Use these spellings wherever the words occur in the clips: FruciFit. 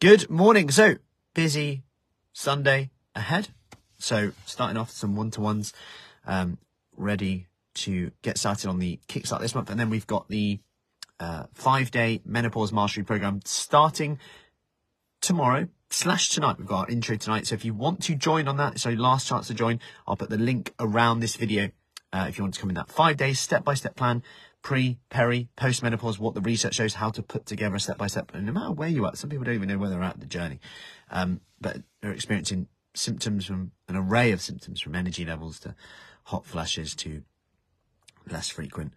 Good morning. So, busy Sunday ahead. So, starting off some one-to-ones, ready to get started on the kickstart this month. And then we've got the 5-day menopause mastery program starting tomorrow/tonight. We've got our intro tonight. So, if you want to join on that, it's your last chance to join. I'll put the link around this video if you want to come in that 5-day step-by-step plan. Pre, peri, post-menopause, what the research shows, how to put together a step-by-step. And no matter where you are, some people don't even know where they're at in the journey, but they're experiencing symptoms from an array of symptoms, from energy levels to hot flashes to less frequent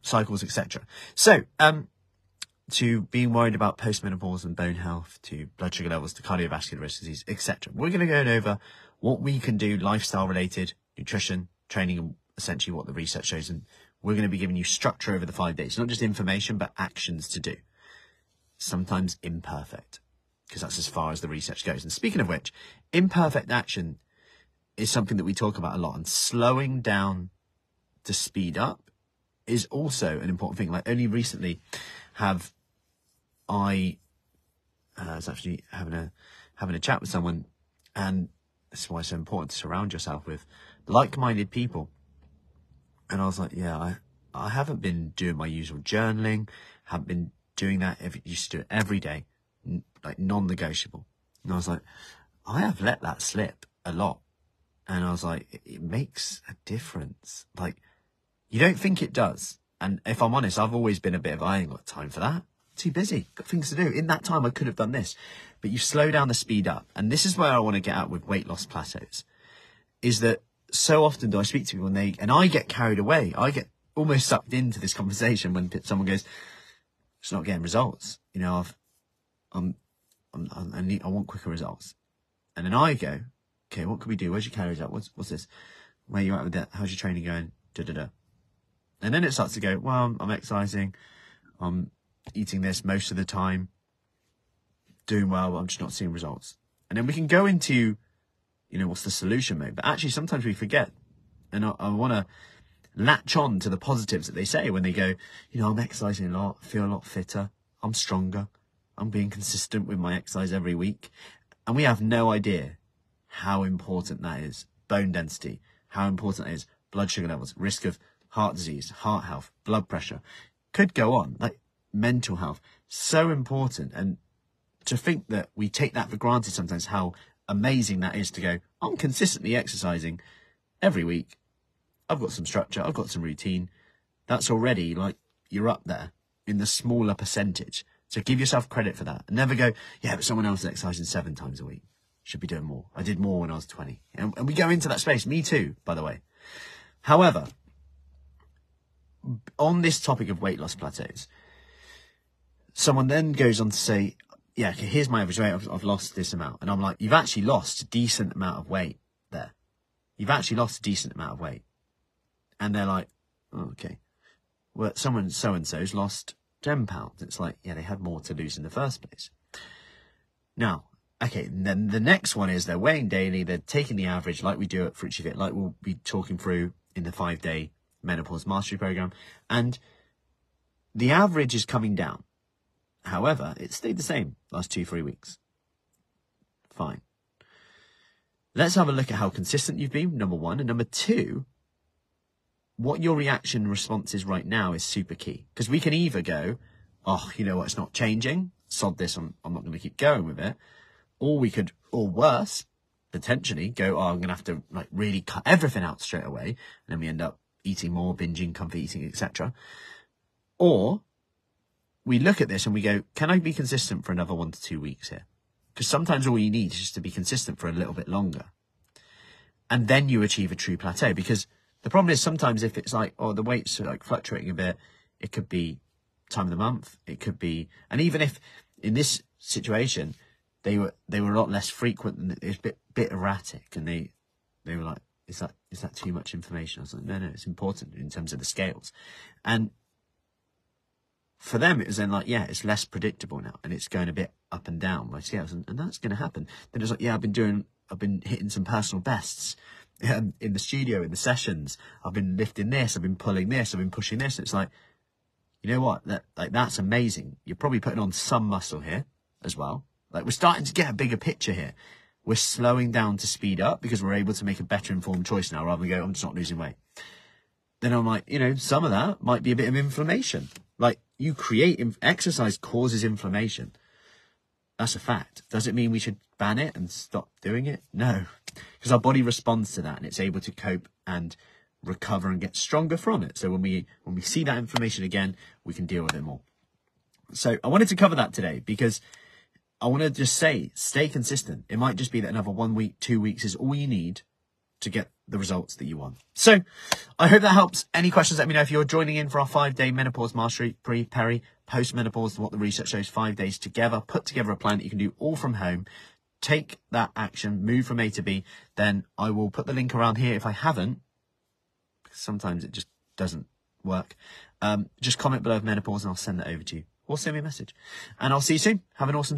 cycles, etc. So, to being worried about post-menopause and bone health, to blood sugar levels, to cardiovascular risk disease, etc. We're going to go over what we can do, lifestyle-related, nutrition, training, and essentially what the research shows, and we're going to be giving you structure over the 5 days, not just information, but actions to do. Sometimes imperfect, because that's as far as the research goes. And speaking of which, imperfect action is something that we talk about a lot, and slowing down to speed up is also an important thing. Like, only recently have I was actually having a chat with someone, and that's why it's so important to surround yourself with like-minded people. And I was like, yeah, I haven't been doing my usual journaling, haven't been doing that. Used to do it every day, like non-negotiable. And I was like, I have let that slip a lot. And I was like, it makes a difference. Like, you don't think it does. And if I'm honest, I've always been a bit of, I ain't got time for that. Too busy, got things to do. In that time, I could have done this. But you slow down the speed up. And this is where I want to get at with weight loss plateaus, is that so often do I speak to people, and I get carried away. I get almost sucked into this conversation when someone goes, "It's not getting results." You know, I want quicker results, and then I go, "Okay, what can we do? Where's your calories at? What's this? Where are you at with that? How's your training going?" And then it starts to go, "Well, I'm exercising, I'm eating this most of the time, doing well, but I'm just not seeing results." And then we can go into, you know, what's the solution, mate? But actually, sometimes we forget. And I want to latch on to the positives that they say when they go, you know, I'm exercising a lot, I feel a lot fitter, I'm stronger, I'm being consistent with my exercise every week. And we have no idea how important that is. Bone density, how important that is. Blood sugar levels, risk of heart disease, heart health, blood pressure. Could go on. Like, mental health, so important. And to think that we take that for granted sometimes, how amazing that is to go, I'm consistently exercising every week, I've got some structure, I've got some routine. That's already, like, you're up there in the smaller percentage. So give yourself credit for that. Never go, yeah, but someone else is exercising 7 times a week, should be doing more. I did more when I was 20. And we go into that space. Me too, by the way. However, on this topic of weight loss plateaus, someone then goes on to say, yeah, okay, here's my average weight, I've lost this amount. And I'm like, you've actually lost a decent amount of weight there. You've actually lost a decent amount of weight. And they're like, oh, okay, well, someone so-and-so's lost 10 pounds. It's like, yeah, they had more to lose in the first place. Now, okay, and then the next one is they're weighing daily, they're taking the average like we do at FruciFit, like we'll be talking through in the 5-day menopause mastery program. And the average is coming down. However, it stayed the same last 2-3 weeks. Fine. Let's have a look at how consistent you've been, number one. And number two, what your reaction response is right now is super key. Because we can either go, oh, you know what, it's not changing, sod this, I'm not going to keep going with it. Or we could, or worse, potentially go, oh, I'm going to have to, like, really cut everything out straight away. And then we end up eating more, binging, comfort eating, etc. Or we look at this and we go, can I be consistent for another 1 to 2 weeks here? Because sometimes all you need is just to be consistent for a little bit longer. And then you achieve a true plateau. Because the problem is sometimes if it's like, oh, the weight's like fluctuating a bit, it could be time of the month. It could be, and even if in this situation, they were a lot less frequent and it was a bit erratic. And they were like, is that too much information? I was like, no, it's important in terms of the scales. And for them, it was then like, yeah, it's less predictable now, and it's going a bit up and down my scales, and that's going to happen. Then it's like, yeah, I've been hitting some personal bests in the studio, in the sessions. I've been lifting this, I've been pulling this, I've been pushing this. It's like, you know what? That's amazing. You're probably putting on some muscle here, as well. Like, we're starting to get a bigger picture here. We're slowing down to speed up because we're able to make a better informed choice now, rather than go, I'm just not losing weight. Then I'm like, you know, some of that might be a bit of inflammation. Like, you create, exercise causes inflammation. That's a fact. Does it mean we should ban it and stop doing it? No, because our body responds to that and it's able to cope and recover and get stronger from it. So when we see that inflammation again, we can deal with it more. So I wanted to cover that today because I want to just say, stay consistent. It might just be that another 1 week, 2 weeks is all you need to get the results that you want. So I hope that helps. Any questions, let me know. If you're joining in for our 5-day menopause mastery, pre, peri, post menopause, what the research shows, 5 days together, put together a plan that you can do all from home, take that action, move from A to B, then I will put the link around here. If I haven't, because sometimes it just doesn't work, just comment below menopause and I'll send that over to you, or send me a message, and I'll see you soon. Have an awesome